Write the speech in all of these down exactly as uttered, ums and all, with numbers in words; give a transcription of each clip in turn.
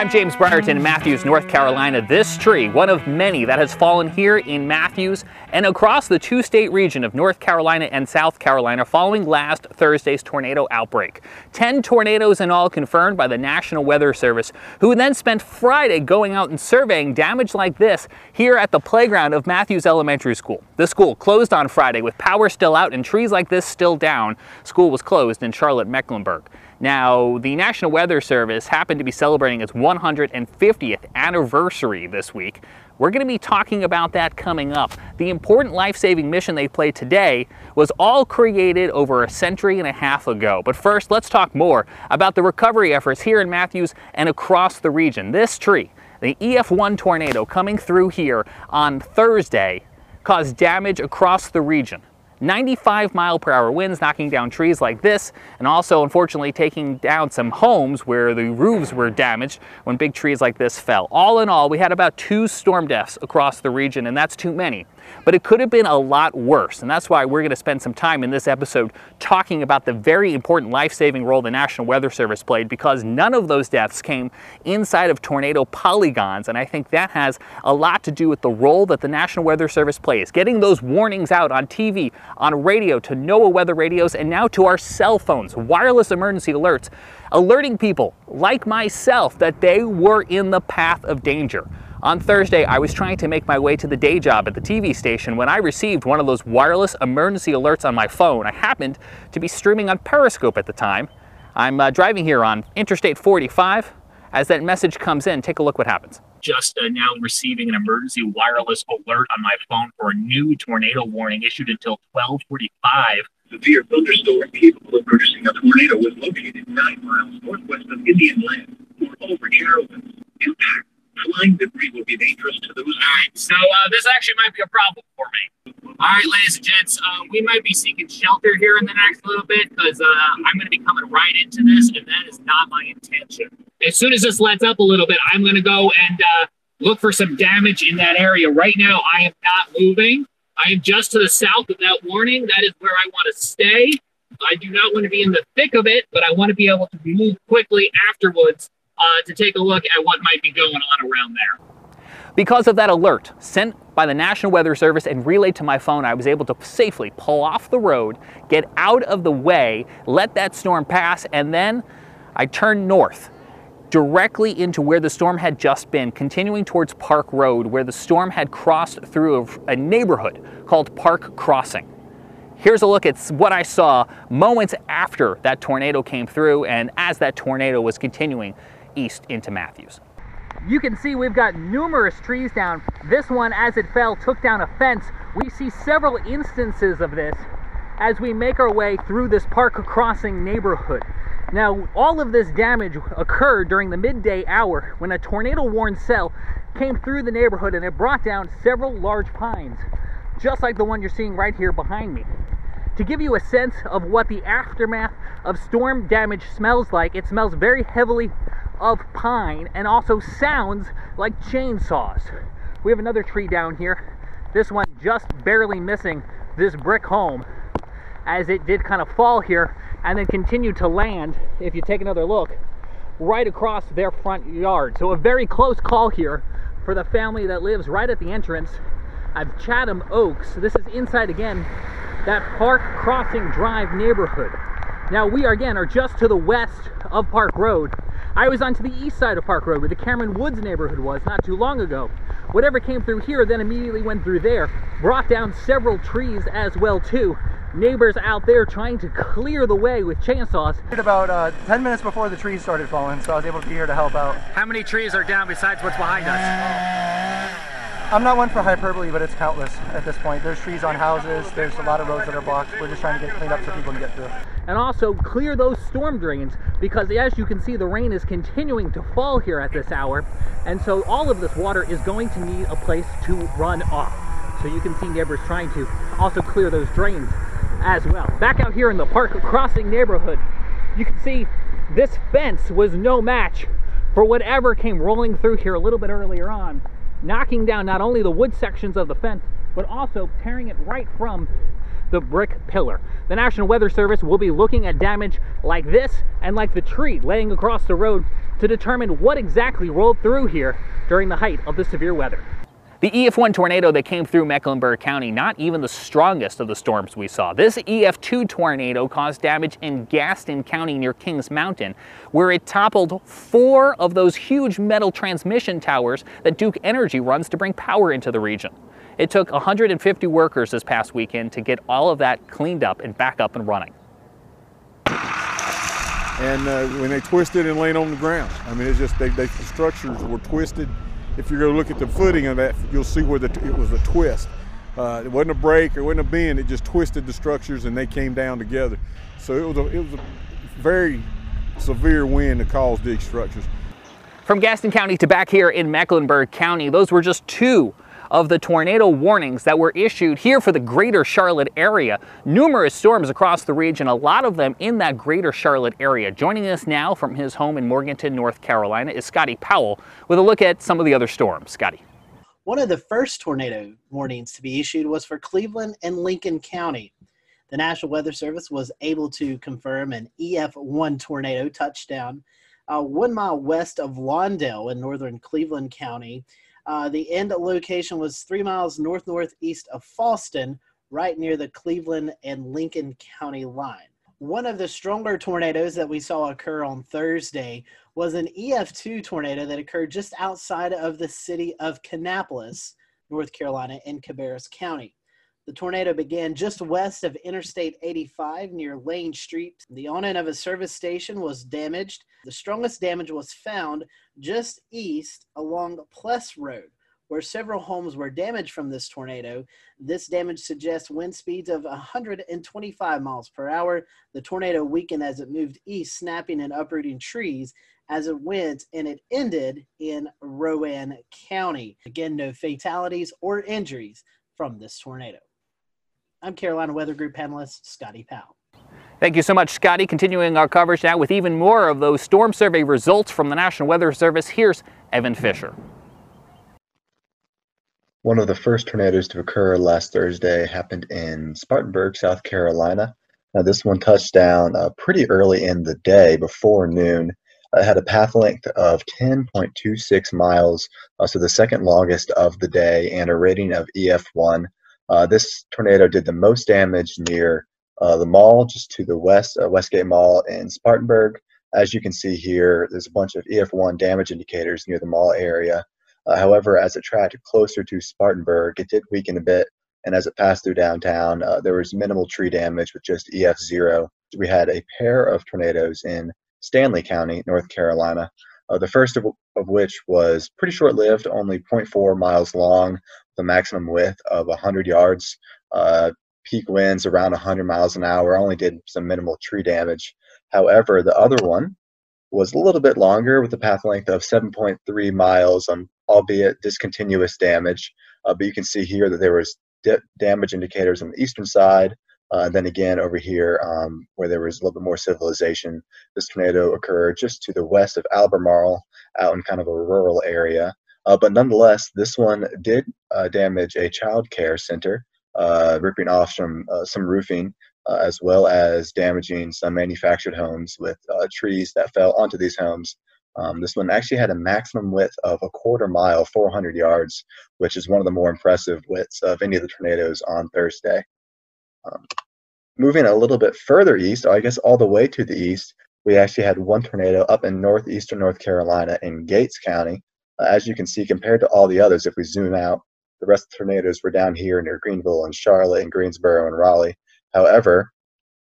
I'm James Brinton in Matthews, North Carolina. This tree, one of many that has fallen here in Matthews and across the two-state region of North Carolina and South Carolina following last Thursday's tornado outbreak. Ten tornadoes in all confirmed by the National Weather Service, who then spent Friday going out and surveying damage like this here at the playground of Matthews Elementary School. The school closed on Friday with power still out and trees like this still down. School was closed in Charlotte, Mecklenburg. Now, the National Weather Service happened to be celebrating its one hundred fiftieth anniversary this week. We're going to be talking about that coming up. The important life-saving mission they played today was all created over a century and a half ago. But first, let's talk more about the recovery efforts here in Matthews and across the region. This tree, the E F one tornado coming through here on Thursday, caused damage across the region. ninety-five mile per hour winds knocking down trees like this, and also unfortunately taking down some homes where the roofs were damaged when big trees like this fell. All in all, we had about two storm deaths across the region, and that's too many. But it could have been a lot worse, and that's why we're going to spend some time in this episode talking about the very important life-saving role the National Weather Service played, because none of those deaths came inside of tornado polygons, and I think that has a lot to do with the role that the National Weather Service plays, getting those warnings out on T V, on radio, to NOAA weather radios, and now to our cell phones, wireless emergency alerts, alerting people like myself that they were in the path of danger. On Thursday, I was trying to make my way to the day job at the T V station when I received one of those wireless emergency alerts on my phone. I happened to be streaming on Periscope at the time. I'm uh, driving here on Interstate forty-five. As that message comes in, take a look what happens. Just uh, now receiving an emergency wireless alert on my phone for a new tornado warning issued until twelve forty-five. Severe thunderstorm capable of producing a tornado was located nine miles northwest of Indian Land or over Charlotte. Impact. Flying debris will be dangerous to those. All right, so uh, this actually might be a problem for me. All right, ladies and gents, uh, we might be seeking shelter here in the next little bit, because uh, I'm going to be coming right into this, and that is not my intention. As soon as this lets up a little bit, I'm going to go and uh, look for some damage in that area. Right now, I am not moving. I am just to the south of that warning. That is where I want to stay. I do not want to be in the thick of it, but I want to be able to move quickly afterwards Uh, to take a look at what might be going on around there. Because of that alert sent by the National Weather Service and relayed to my phone, I was able to safely pull off the road, get out of the way, let that storm pass, and then I turned north, directly into where the storm had just been, continuing towards Park Road, where the storm had crossed through a, a neighborhood called Park Crossing. Here's a look at what I saw moments after that tornado came through and as that tornado was continuing east into Matthews. You can see we've got numerous trees down. This one, as it fell, took down a fence. We see several instances of this as we make our way through this Park Crossing neighborhood. Now, all of this damage occurred during the midday hour when a tornado-worn cell came through the neighborhood and it brought down several large pines, just like the one you're seeing right here behind me. To give you a sense of what the aftermath of storm damage smells like, it smells very heavily of pine and also sounds like chainsaws. We have another tree down here, this one just barely missing this brick home as it did kind of fall here and then continue to land, if you take another look, right across their front yard. So a very close call here for the family that lives right at the entrance of Chatham Oaks. This is inside, again, that Park Crossing Drive neighborhood. Now we are, again, are just to the west of Park Road. I was onto the east side of Park Road where the Cameron Woods neighborhood was not too long ago. Whatever came through here then immediately went through there, brought down several trees as well too. Neighbors out there trying to clear the way with chainsaws. About uh, ten minutes before the trees started falling, so I was able to be here to help out. How many trees are down besides what's behind us? I'm not one for hyperbole, but it's countless at this point. There's trees on houses, there's a lot of roads that are blocked. We're just trying to get cleaned up so people can get through. And also clear those storm drains, because as you can see, the rain is continuing to fall here at this hour. And so all of this water is going to need a place to run off. So you can see neighbors trying to also clear those drains as well. Back out here in the Park Crossing neighborhood, you can see this fence was no match for whatever came rolling through here a little bit earlier on, knocking down not only the wood sections of the fence, but also tearing it right from the brick pillar. The National Weather Service will be looking at damage like this and like the tree laying across the road to determine what exactly rolled through here during the height of the severe weather. The E F one tornado that came through Mecklenburg County, not even the strongest of the storms we saw. This E F two tornado caused damage in Gaston County near Kings Mountain, where it toppled four of those huge metal transmission towers that Duke Energy runs to bring power into the region. It took one hundred fifty workers this past weekend to get all of that cleaned up and back up and running. And uh, when they twisted and laid on the ground, I mean, it's just they, they, the structures were twisted. If you go look at the footing of that, you'll see where the, it was a twist. Uh, it wasn't a break, it wasn't a bend, it just twisted the structures and they came down together. So it was a, it was a very severe wind that caused these structures. From Gaston County to back here in Mecklenburg County, those were just two of the tornado warnings that were issued here for the greater Charlotte area. Numerous storms across the region, a lot of them in that greater Charlotte area. Joining us now from his home in Morganton, North Carolina, is Scotty Powell with a look at some of the other storms. Scotty. One of the first tornado warnings to be issued was for Cleveland and Lincoln County. The National Weather Service was able to confirm an E F one tornado touchdown uh, one mile west of Lawndale in northern Cleveland County. Uh, the end location was three miles north-northeast of Falston, right near the Cleveland and Lincoln County line. One of the stronger tornadoes that we saw occur on Thursday was an E F two tornado that occurred just outside of the city of Kannapolis, North Carolina, in Cabarrus County. The tornado began just west of Interstate eighty-five near Lane Street. The awning of a service station was damaged. The strongest damage was found just east along Pless Road, where several homes were damaged from this tornado. This damage suggests wind speeds of one hundred twenty-five miles per hour. The tornado weakened as it moved east, snapping and uprooting trees as it went, and it ended in Rowan County. Again, no fatalities or injuries from this tornado. I'm Carolina Weather Group panelist Scotty Powell. Thank you so much, Scotty. Continuing our coverage now with even more of those storm survey results from the National Weather Service. Here's Evan Fisher. One of the first tornadoes to occur last Thursday happened in Spartanburg, South Carolina. Now, this one touched down uh, pretty early in the day before noon. It had a path length of ten point two six miles, uh, so the second longest of the day, and a rating of E F one. Uh, this tornado did the most damage near uh, the mall, just to the west, uh, Westgate Mall in Spartanburg. As you can see here, there's a bunch of E F one damage indicators near the mall area. Uh, however, as it tracked closer to Spartanburg, it did weaken a bit, and as it passed through downtown, uh, there was minimal tree damage with just E F zero. We had a pair of tornadoes in Stanley County, North Carolina. Uh, the first of, of which was pretty short-lived, only zero point four miles long, with a maximum width of one hundred yards, uh, peak winds around one hundred miles an hour, only did some minimal tree damage. However, the other one was a little bit longer with a path length of seven point three miles, um, albeit discontinuous damage. Uh, but you can see here that there was damage indicators on the eastern side. Uh, and then again over here um, where there was a little bit more civilization. This tornado occurred just to the west of Albemarle, out in kind of a rural area. Uh, but nonetheless, this one did uh, damage a child care center, uh, ripping off some, uh, some roofing, uh, as well as damaging some manufactured homes with uh, trees that fell onto these homes. Um, this one actually had a maximum width of a quarter mile, four hundred yards, which is one of the more impressive widths of any of the tornadoes on Thursday. Um, moving a little bit further east, or I guess all the way to the east, we actually had one tornado up in northeastern North Carolina in Gates County. Uh, as you can see, compared to all the others, if we zoom out, the rest of the tornadoes were down here near Greenville and Charlotte and Greensboro and Raleigh. However,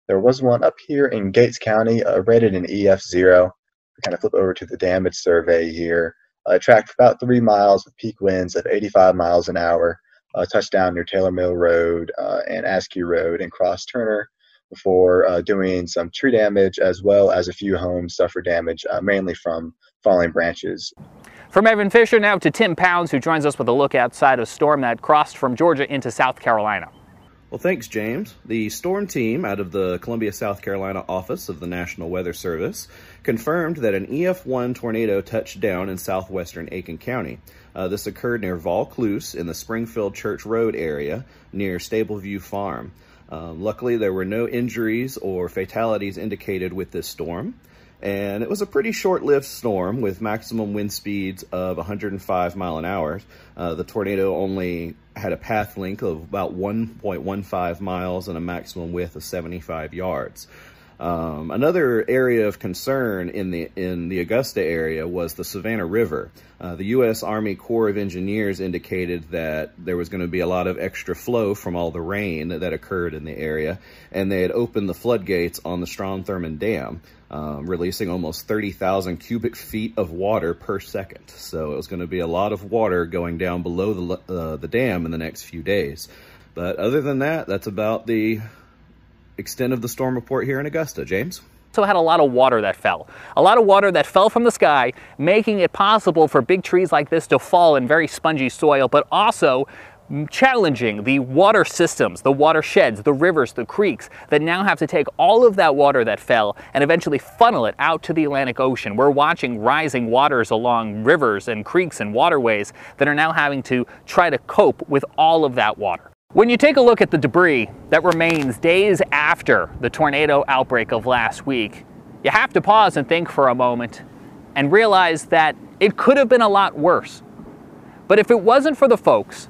there was one up here in Gates County, uh, rated an E F zero. We kind of flip over to the damage survey here. Uh, it tracked for about three miles with peak winds of eighty-five miles an hour. Uh, touchdown near Taylor Mill Road uh, and Askew Road and Cross Turner before uh, doing some tree damage, as well as a few homes suffered damage, uh, mainly from falling branches. From Evan Fisher now to Tim Pounds, who joins us with a look outside of a storm that crossed from Georgia into South Carolina. Well, thanks, James. The storm team out of the Columbia, South Carolina office of the National Weather Service confirmed that an E F one tornado touched down in southwestern Aiken County. Uh, this occurred near Vaucluse in the Springfield Church Road area near Stapleview Farm. Uh, luckily, there were no injuries or fatalities indicated with this storm. and it was a pretty short-lived storm with maximum wind speeds of one hundred five miles an hour. Uh, the tornado only had a path length of about one point one five miles and a maximum width of seventy-five yards. Um, another area of concern in the in the Augusta area was the Savannah River. Uh, the U S Army Corps of Engineers indicated that there was going to be a lot of extra flow from all the rain that, that occurred in the area, and they had opened the floodgates on the Strom-Thurmond Dam, um, releasing almost thirty thousand cubic feet of water per second. So it was going to be a lot of water going down below the, uh, the dam in the next few days. But other than that, that's about the extent of the storm report here in Augusta. James? So it had a lot of water that fell. A lot of water that fell from the sky, making it possible for big trees like this to fall in very spongy soil, but also challenging the water systems, the watersheds, the rivers, the creeks that now have to take all of that water that fell and eventually funnel it out to the Atlantic Ocean. We're watching rising waters along rivers and creeks and waterways that are now having to try to cope with all of that water. When you take a look at the debris that remains days after the tornado outbreak of last week, you have to pause and think for a moment and realize that it could have been a lot worse. But if it wasn't for the folks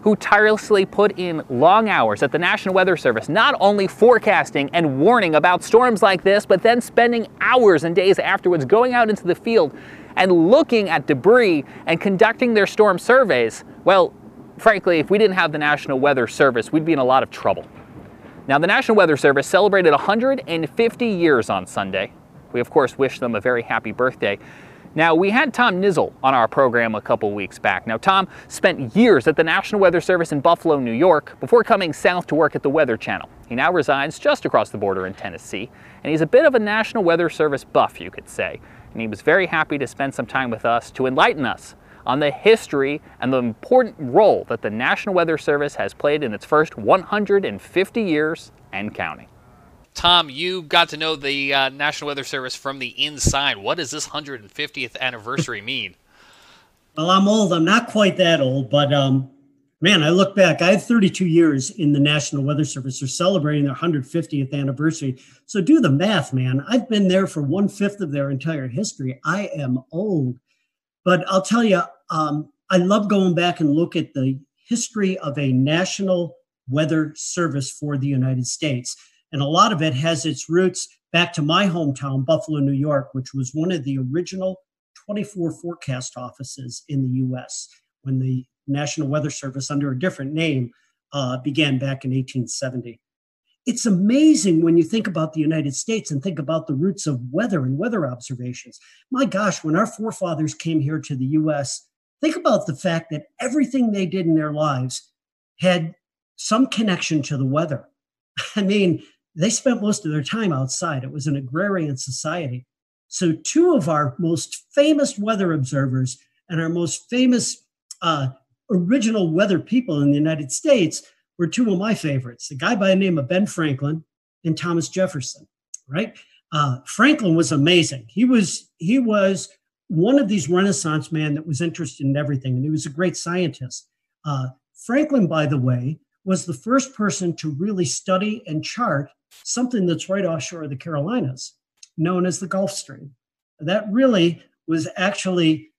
who tirelessly put in long hours at the National Weather Service, not only forecasting and warning about storms like this, but then spending hours and days afterwards going out into the field and looking at debris and conducting their storm surveys, well, frankly, if we didn't have the National Weather Service, we'd be in a lot of trouble. Now, the National Weather Service celebrated one hundred fifty years on Sunday. We, of course, wish them a very happy birthday. Now, we had Tom Nizzle on our program a couple weeks back. Now, Tom spent years at the National Weather Service in Buffalo, New York, before coming south to work at the Weather Channel. He now resides just across the border in Tennessee, and he's a bit of a National Weather Service buff, you could say. And he was very happy to spend some time with us to enlighten us on the history and the important role that the National Weather Service has played in its first one hundred fifty years and counting. Tom, you got to know the uh, National Weather Service from the inside. What does this one hundred fiftieth anniversary mean? Well, I'm old. I'm not quite that old, but um, man, I look back. I have thirty-two years in the National Weather Service. They're celebrating their one hundred fiftieth anniversary. So do the math, man. I've been there for one-fifth of their entire history. I am old. But I'll tell you, um, I love going back and look at the history of a National Weather Service for the United States. And a lot of it has its roots back to my hometown, Buffalo, New York, which was one of the original twenty-four forecast offices in the U S when the National Weather Service, under a different name, uh, began back in eighteen seventy. It's amazing when you think about the United States and think about the roots of weather and weather observations. My gosh, when our forefathers came here to the U S, think about the fact that everything they did in their lives had some connection to the weather. I mean, they spent most of their time outside. It was an agrarian society. So two of our most famous weather observers and our most famous uh, original weather people in the United States were two of my favorites, the guy by the name of Ben Franklin and Thomas Jefferson, right? Uh, Franklin was amazing. He was he was one of these Renaissance men that was interested in everything, and he was a great scientist. Uh, Franklin, by the way, was the first person to really study and chart something that's right offshore of the Carolinas, known as the Gulf Stream. That really was actually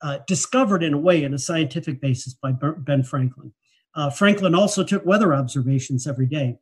uh, discovered in a way, in a scientific basis, by Ben Franklin. Uh, Franklin also took weather observations every day.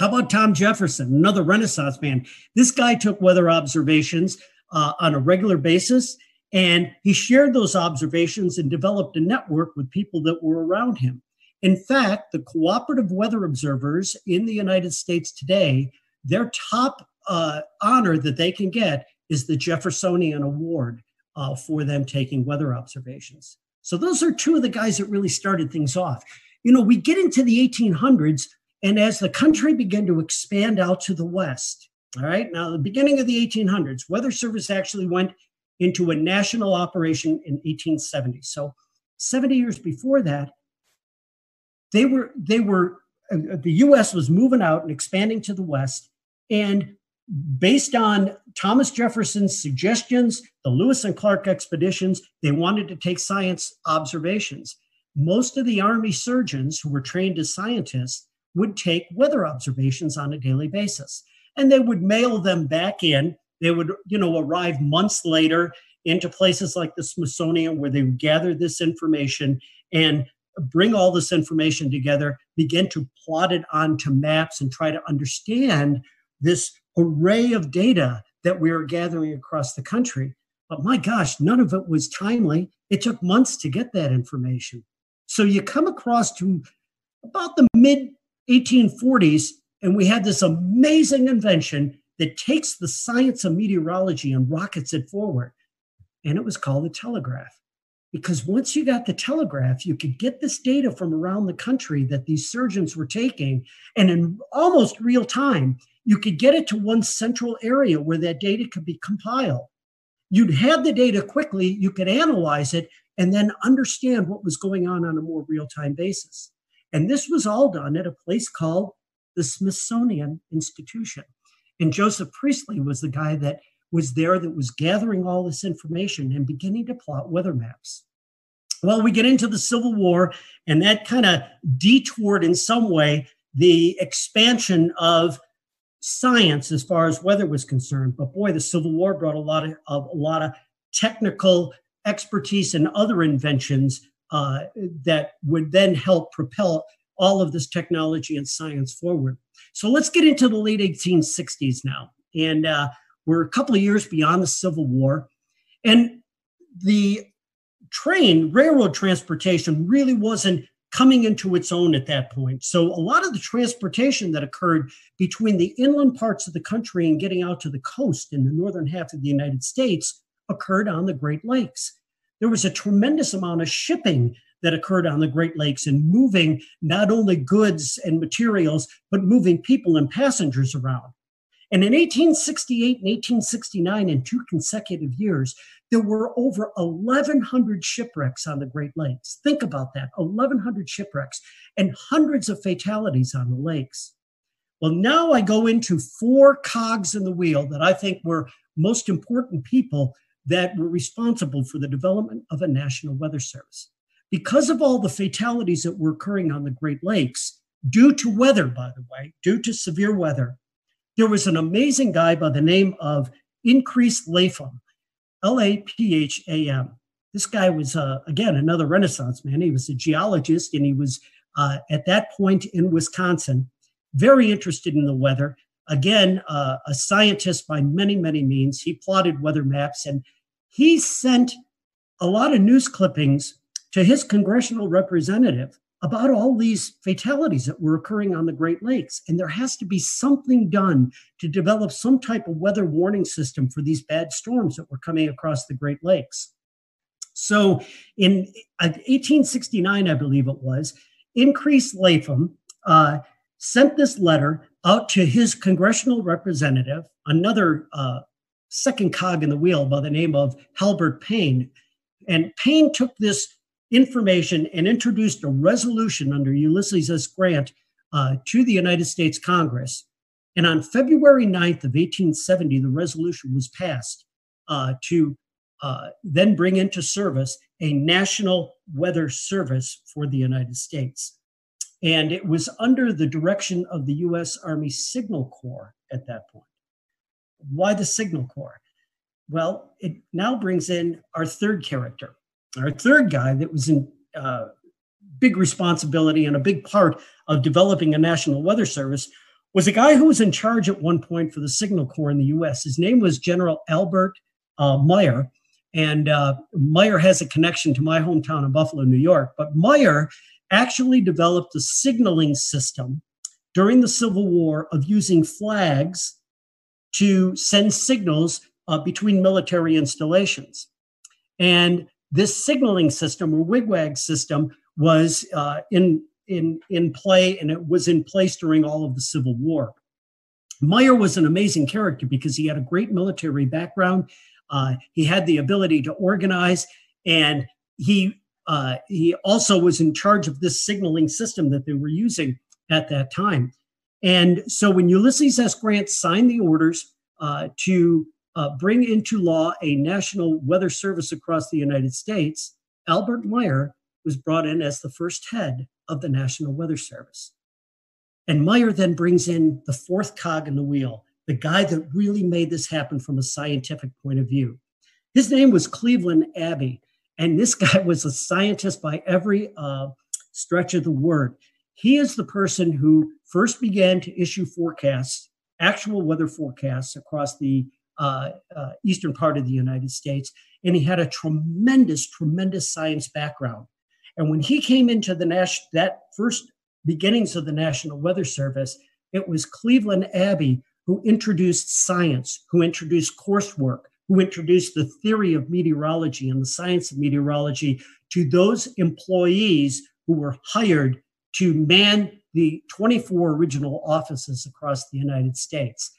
How about Tom Jefferson, another Renaissance man? This guy took weather observations uh, on a regular basis, and he shared those observations and developed a network with people that were around him. In fact, the cooperative weather observers in the United States today, their top uh, honor that they can get is the Jeffersonian Award uh, for them taking weather observations. So those are two of the guys that really started things off. You know, we get into the eighteen hundreds, and as the country began to expand out to the west, all right, now the beginning of the eighteen hundreds, Weather Service actually went into a national operation in eighteen seventy. So seventy years before that, they were, they were, uh, the U S was moving out and expanding to the west, and based on Thomas Jefferson's suggestions, the Lewis and Clark expeditions, they wanted to take science observations. Most of the Army surgeons who were trained as scientists would take weather observations on a daily basis, and they would mail them back in They would, you know, arrive months later into places like the Smithsonian, where they would gather this information and bring all this information together, begin to plot it onto maps and try to understand this array of data that we were gathering across the country. But my gosh, none of it was timely. It took months to get that information. So you come across to about the mid eighteen forties, and we had this amazing invention that takes the science of meteorology and rockets it forward. And it was called the telegraph. Because once you got the telegraph, you could get this data from around the country that these surgeons were taking. And in almost real time, you could get it to one central area where that data could be compiled. You'd have the data quickly, you could analyze it, and then understand what was going on on a more real-time basis. And this was all done at a place called the Smithsonian Institution. And Joseph Priestley was the guy that was there that was gathering all this information and beginning to plot weather maps. Well, we get into the Civil War, and that kind of detoured in some way the expansion of science as far as weather was concerned. But boy, the Civil War brought a lot of, of a lot of technical expertise and other inventions uh, that would then help propel all of this technology and science forward. So let's get into the late eighteen sixties now. And uh, we're a couple of years beyond the Civil War. And the train, railroad transportation, really wasn't coming into its own at that point. So a lot of the transportation that occurred between the inland parts of the country and getting out to the coast in the northern half of the United States occurred on the Great Lakes. There was a tremendous amount of shipping that occurred on the Great Lakes and moving not only goods and materials, but moving people and passengers around. And in eighteen sixty-eight and eighteen sixty-nine, in two consecutive years, there were over eleven hundred shipwrecks on the Great Lakes. Think about that, eleven hundred shipwrecks and hundreds of fatalities on the lakes. Well, now I go into four cogs in the wheel that I think were most important people that were responsible for the development of a National Weather Service. Because of all the fatalities that were occurring on the Great Lakes, due to weather, by the way, due to severe weather, there was an amazing guy by the name of Increase Lapham, L A P H A M. This guy was, uh, again, another Renaissance man. He was a geologist, and he was, uh, at that point, in Wisconsin, very interested in the weather. Again, uh, a scientist by many, many means. He plotted weather maps, and he sent a lot of news clippings to his congressional representative about all these fatalities that were occurring on the Great Lakes. And there has to be something done to develop some type of weather warning system for these bad storms that were coming across the Great Lakes. So in eighteen sixty-nine, I believe it was, Increase Lapham uh, sent this letter out to his congressional representative, another uh, second cog in the wheel by the name of Halbert Payne. And Payne took this information and introduced a resolution under Ulysses S. Grant uh, to the United States Congress. And on February ninth of eighteen seventy, the resolution was passed uh, to uh, then bring into service a National Weather Service for the United States. And it was under the direction of the U S Army Signal Corps at that point. Why the Signal Corps? Well, it now brings in our third character. Our third guy that was in uh, big responsibility and a big part of developing a National Weather Service was a guy who was in charge at one point for the Signal Corps in the U S. His name was General Albert uh, Myer, and uh, Myer has a connection to my hometown of Buffalo, New York. But Myer actually developed the signaling system during the Civil War of using flags to send signals uh, between military installations. And this signaling system, or wigwag system, was uh, in, in, in play, and it was in place during all of the Civil War. Myer was an amazing character because he had a great military background. Uh, he had the ability to organize, and he, uh, he also was in charge of this signaling system that they were using at that time. And so when Ulysses S. Grant signed the orders uh, to Uh, bring into law a National Weather Service across the United States, Albert Myer was brought in as the first head of the National Weather Service. And Myer then brings in the fourth cog in the wheel, the guy that really made this happen from a scientific point of view. His name was Cleveland Abbey, and this guy was a scientist by every uh, stretch of the word. He is the person who first began to issue forecasts, actual weather forecasts across the uh, uh, eastern part of the United States, and he had a tremendous, tremendous science background. And when he came into the Nash, that first beginnings of the National Weather Service, it was Cleveland Abbey who introduced science, who introduced coursework, who introduced the theory of meteorology and the science of meteorology to those employees who were hired to man the twenty-four original offices across the United States.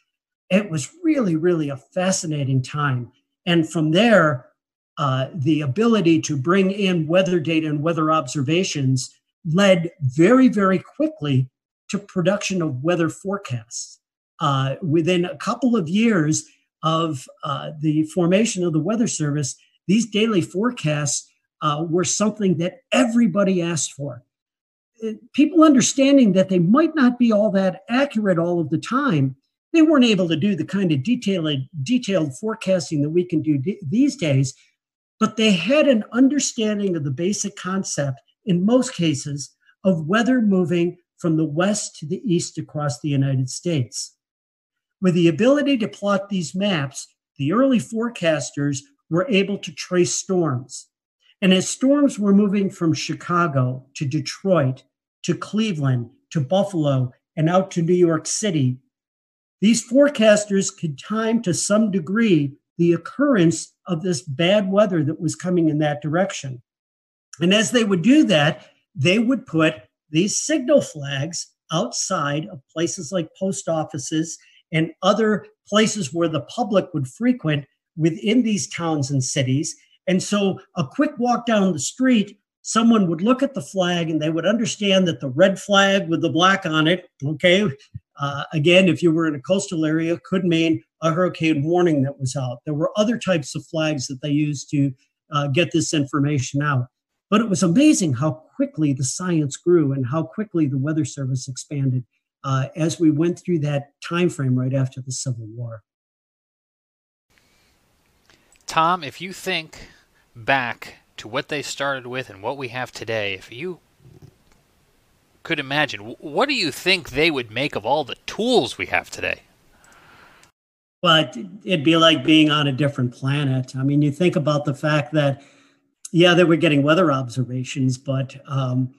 It was really, really a fascinating time. And from there, uh, the ability to bring in weather data and weather observations led very, very quickly to production of weather forecasts. Uh, within a couple of years of uh, the formation of the Weather Service, these daily forecasts uh, were something that everybody asked for. People understanding that they might not be all that accurate all of the time, they weren't able to do the kind of detailed, detailed forecasting that we can do d- these days, but they had an understanding of the basic concept, in most cases, of weather moving from the west to the east across the United States. With the ability to plot these maps, the early forecasters were able to trace storms. And as storms were moving from Chicago to Detroit, to Cleveland, to Buffalo, and out to New York City, these forecasters could time to some degree the occurrence of this bad weather that was coming in that direction. And as they would do that, they would put these signal flags outside of places like post offices and other places where the public would frequent within these towns and cities. And so a quick walk down the street, someone would look at the flag and they would understand that the red flag with the black on it, okay, uh, again, if you were in a coastal area, could mean a hurricane warning that was out. There were other types of flags that they used to uh, get this information out. But it was amazing how quickly the science grew and how quickly the Weather Service expanded uh, as we went through that time frame right after the Civil War. Tom, if you think back to what they started with and what we have today, if you could imagine, what do you think they would make of all the tools we have today? Well, it'd be like being on a different planet. I mean, you think about the fact that, yeah, they were getting weather observations, but um,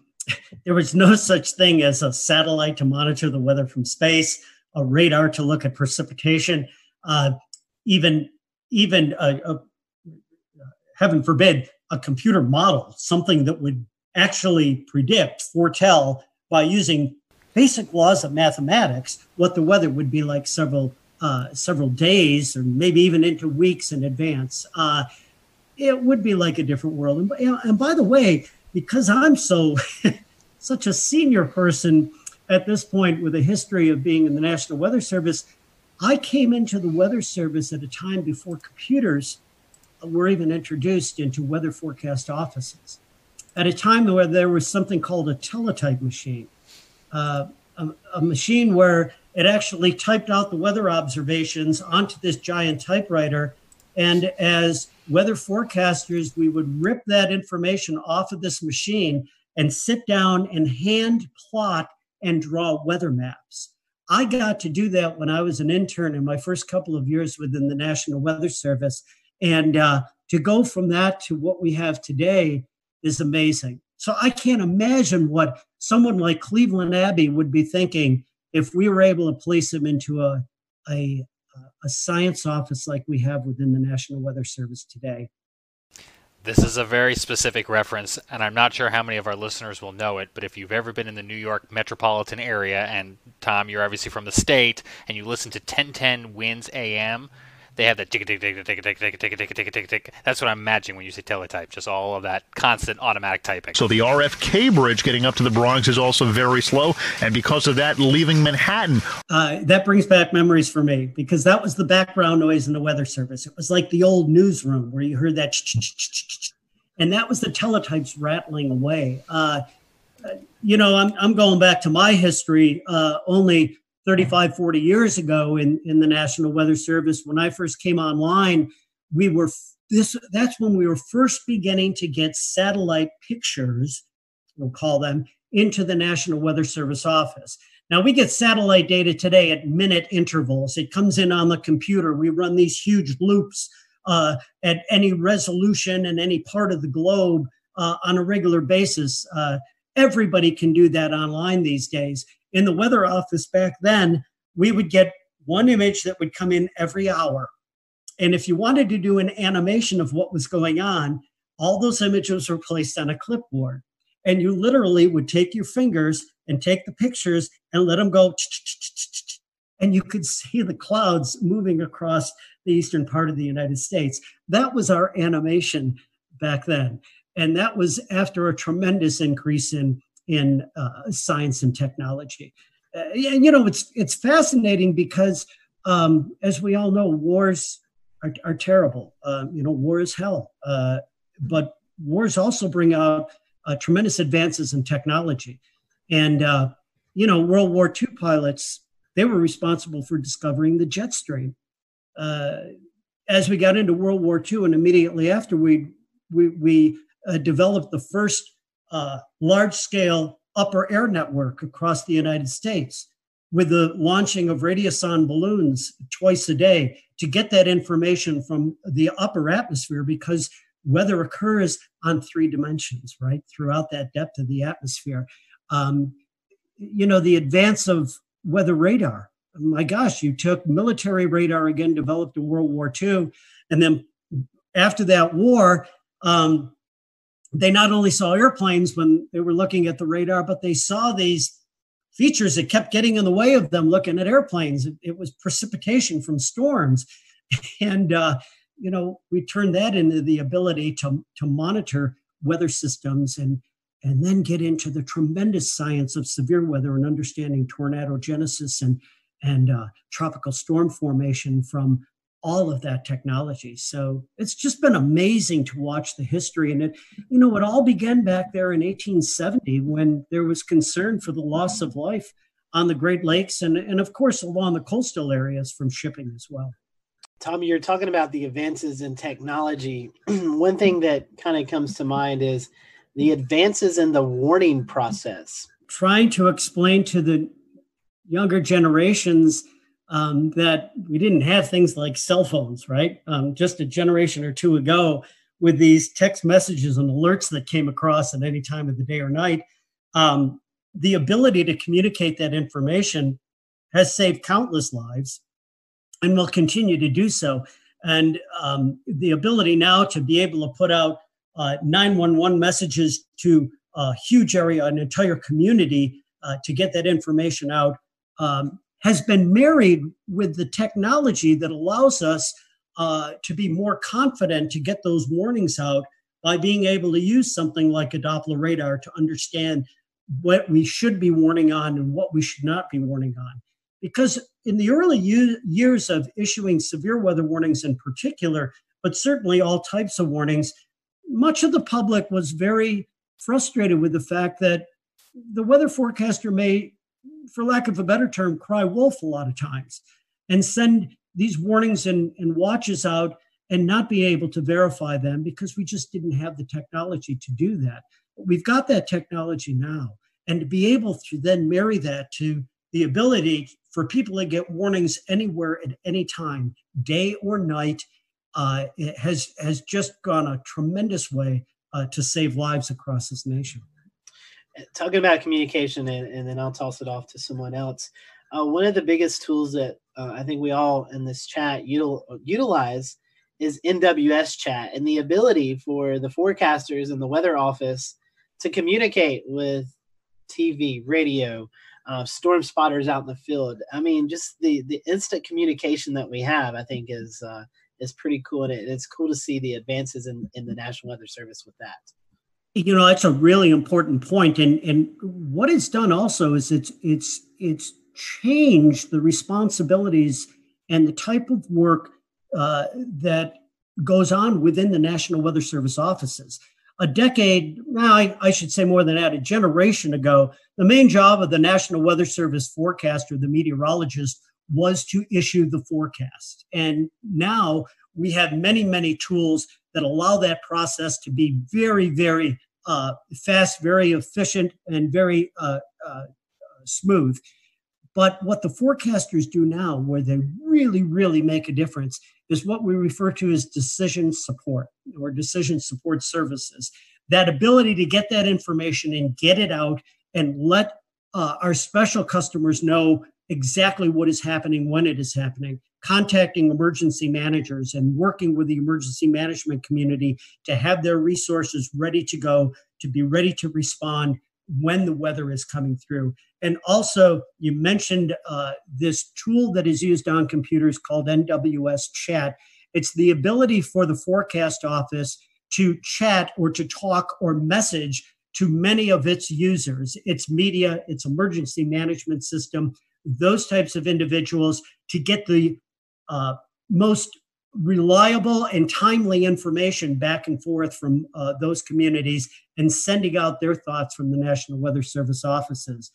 there was no such thing as a satellite to monitor the weather from space, a radar to look at precipitation, uh, even, even a, a, heaven forbid, a computer model, something that would actually predict, foretell, by using basic laws of mathematics, what the weather would be like several uh, several days or maybe even into weeks in advance. Uh, it would be like a different world. And, and by the way, because I'm so such a senior person at this point with a history of being in the National Weather Service, I came into the Weather Service at a time before computers were even introduced into weather forecast offices, at a time where there was something called a teletype machine, uh, a, a machine where it actually typed out the weather observations onto this giant typewriter. And as weather forecasters, we would rip that information off of this machine and sit down and hand plot and draw weather maps. I got to do that when I was an intern in my first couple of years within the National Weather Service. And uh, to go from that to what we have today is amazing. So I can't imagine what someone like Cleveland Abbey would be thinking if we were able to place him into a, a, a science office like we have within the National Weather Service today. This is a very specific reference, and I'm not sure how many of our listeners will know it, but if you've ever been in the New York metropolitan area, and Tom, you're obviously from the state, and you listen to ten ten Winds A M, they have that tick tick tick tick tick tick tick tick tick tick tick. That's what I'm imagining when you say teletype, just all of that constant automatic typing. So the R F K bridge getting up to the Bronx is also very slow, and because of that, leaving Manhattan. Uh, that brings back memories for me, because that was the background noise in the Weather Service. It was like the old newsroom where you heard that, and that was the teletypes rattling away. Uh, you know, I'm I'm going back to my history, uh, only thirty-five, forty years ago in, in the National Weather Service, when I first came online, we were this. That's when we were first beginning to get satellite pictures, we'll call them, into the National Weather Service office. Now, we get satellite data today at minute intervals. It comes in on the computer. We run these huge loops uh, at any resolution in any part of the globe uh, on a regular basis. Uh, everybody can do that online these days. In the weather office back then, we would get one image that would come in every hour. And if you wanted to do an animation of what was going on, all those images were placed on a clipboard. And you literally would take your fingers and take the pictures and let them go. And you could see the clouds moving across the eastern part of the United States. That was our animation back then. And that was after a tremendous increase in in uh, science and technology. Uh, and, you know, it's it's fascinating because, um, as we all know, wars are, are terrible. Uh, you know, war is hell. Uh, but wars also bring out uh, tremendous advances in technology. And, uh, you know, World War Two pilots, they were responsible for discovering the jet stream. Uh, as we got into World War Two and immediately after, we, we, we uh, developed the first Uh, large-scale upper air network across the United States with the launching of radiosonde balloons twice a day to get that information from the upper atmosphere, because weather occurs on three dimensions, right, throughout that depth of the atmosphere. Um, you know, the advance of weather radar. My gosh, you took military radar, again, developed in World War Two, and then after that war, um, they not only saw airplanes when they were looking at the radar, but they saw these features that kept getting in the way of them looking at airplanes. It, it was precipitation from storms. And, uh, you know, we turned that into the ability to, to monitor weather systems and, and then get into the tremendous science of severe weather and understanding tornado genesis and, and uh, tropical storm formation from all of that technology. So it's just been amazing to watch the history. And it, you know, it all began back there in eighteen seventy when there was concern for the loss of life on the Great Lakes and, and of course, along the coastal areas from shipping as well. Tommy, you're talking about the advances in technology. One thing that kind of comes to mind is the advances in the warning process. Trying to explain to the younger generations Um, that we didn't have things like cell phones, right? Um, just a generation or two ago with these text messages and alerts that came across at any time of the day or night, um, the ability to communicate that information has saved countless lives and will continue to do so. And um, the ability now to be able to put out uh, nine one one messages to a huge area, an entire community uh, to get that information out, um, has been married with the technology that allows us uh, to be more confident to get those warnings out by being able to use something like a Doppler radar to understand what we should be warning on and what we should not be warning on. Because in the early u- years of issuing severe weather warnings in particular, but certainly all types of warnings, much of the public was very frustrated with the fact that the weather forecaster may, for lack of a better term, cry wolf a lot of times and send these warnings and, and watches out and not be able to verify them because we just didn't have the technology to do that. But we've got that technology now. And to be able to then marry that to the ability for people to get warnings anywhere at any time, day or night, uh, it has, has just gone a tremendous way uh, to save lives across this nation. Talking about communication, and, and then I'll toss it off to someone else. Uh, one of the biggest tools that uh, I think we all in this chat util, utilize is N W S chat, and the ability for the forecasters in the weather office to communicate with T V, radio, uh, storm spotters out in the field. I mean, just the, the instant communication that we have, I think, is uh, is pretty cool, and it, it's cool to see the advances in, in the National Weather Service with that. You know, that's a really important point. And, and what it's done also is it's it's it's changed the responsibilities and the type of work uh, that goes on within the National Weather Service offices. a decade, now I, I should say more than that, a generation ago, the main job of the National Weather Service forecaster, the meteorologist, was to issue the forecast. And now we have many, many tools that allow that process to be very, very uh, fast, very efficient, and very uh, uh, smooth. But what the forecasters do now, where they really, really make a difference, is what we refer to as decision support or decision support services. That ability to get that information and get it out and let uh, our special customers know exactly what is happening when it is happening, contacting emergency managers and working with the emergency management community to have their resources ready to go, to be ready to respond when the weather is coming through. And also, you mentioned uh, this tool that is used on computers called N W S Chat. It's the ability for the forecast office to chat or to talk or message to many of its users, its media, its emergency management system, those types of individuals, to get the uh, most reliable and timely information back and forth from uh, those communities and sending out their thoughts from the National Weather Service offices.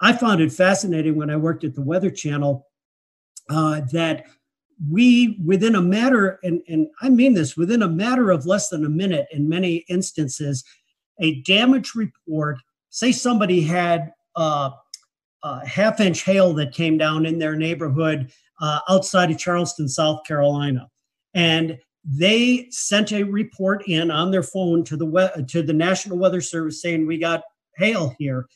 I found it fascinating when I worked at the Weather Channel uh, that we, within a matter, and, and I mean this, within a matter of less than a minute in many instances, a damage report, say somebody had uh, a half-inch hail that came down in their neighborhood uh, outside of Charleston, South Carolina. And they sent a report in on their phone to the to the National Weather Service saying, we got hail here.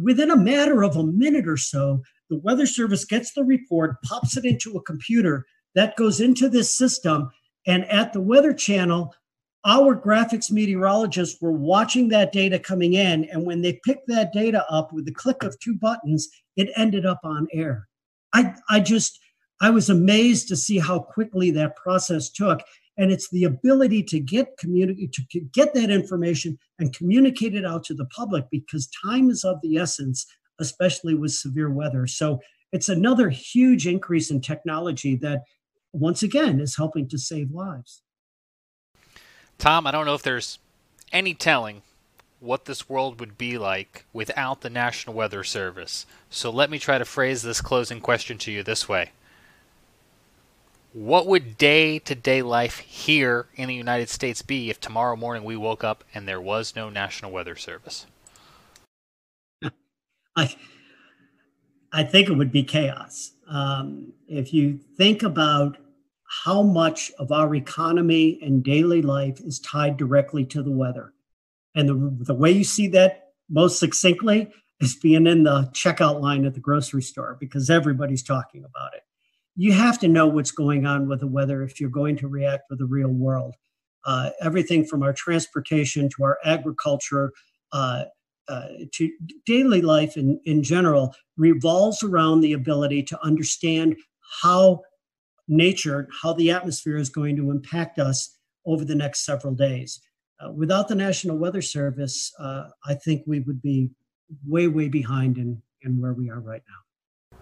Within a matter of a minute or so, the Weather Service gets the report, pops it into a computer, that goes into this system, and at the Weather Channel, our graphics meteorologists were watching that data coming in, and when they picked that data up with the click of two buttons, it ended up on air. I, I just, I was amazed to see how quickly that process took, and it's the ability to get community to get that information and communicate it out to the public, because time is of the essence, especially with severe weather. So it's another huge increase in technology that, once again, is helping to save lives. Tom, I don't know if there's any telling what this world would be like without the National Weather Service. So let me try to phrase this closing question to you this way. What would day-to-day life here in the United States be if tomorrow morning we woke up and there was no National Weather Service? I, I think it would be chaos. Um, if you think about how much of our economy and daily life is tied directly to the weather. And the, the way you see that most succinctly is being in the checkout line at the grocery store, because everybody's talking about it. You have to know what's going on with the weather if you're going to react with the real world. Uh, everything from our transportation to our agriculture uh, uh, to daily life in, in general revolves around the ability to understand how nature, how the atmosphere is going to impact us over the next several days. Uh, without the National Weather Service, uh, I think we would be way, way behind in, in where we are right now.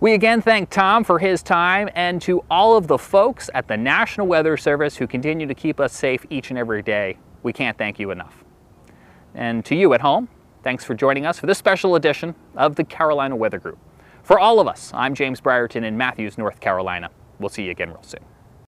We again thank Tom for his time, and to all of the folks at the National Weather Service who continue to keep us safe each and every day. We can't thank you enough. And to you at home, thanks for joining us for this special edition of the Carolina Weather Group. For all of us, I'm James Brierton in Matthews, North Carolina. We'll see you again real soon.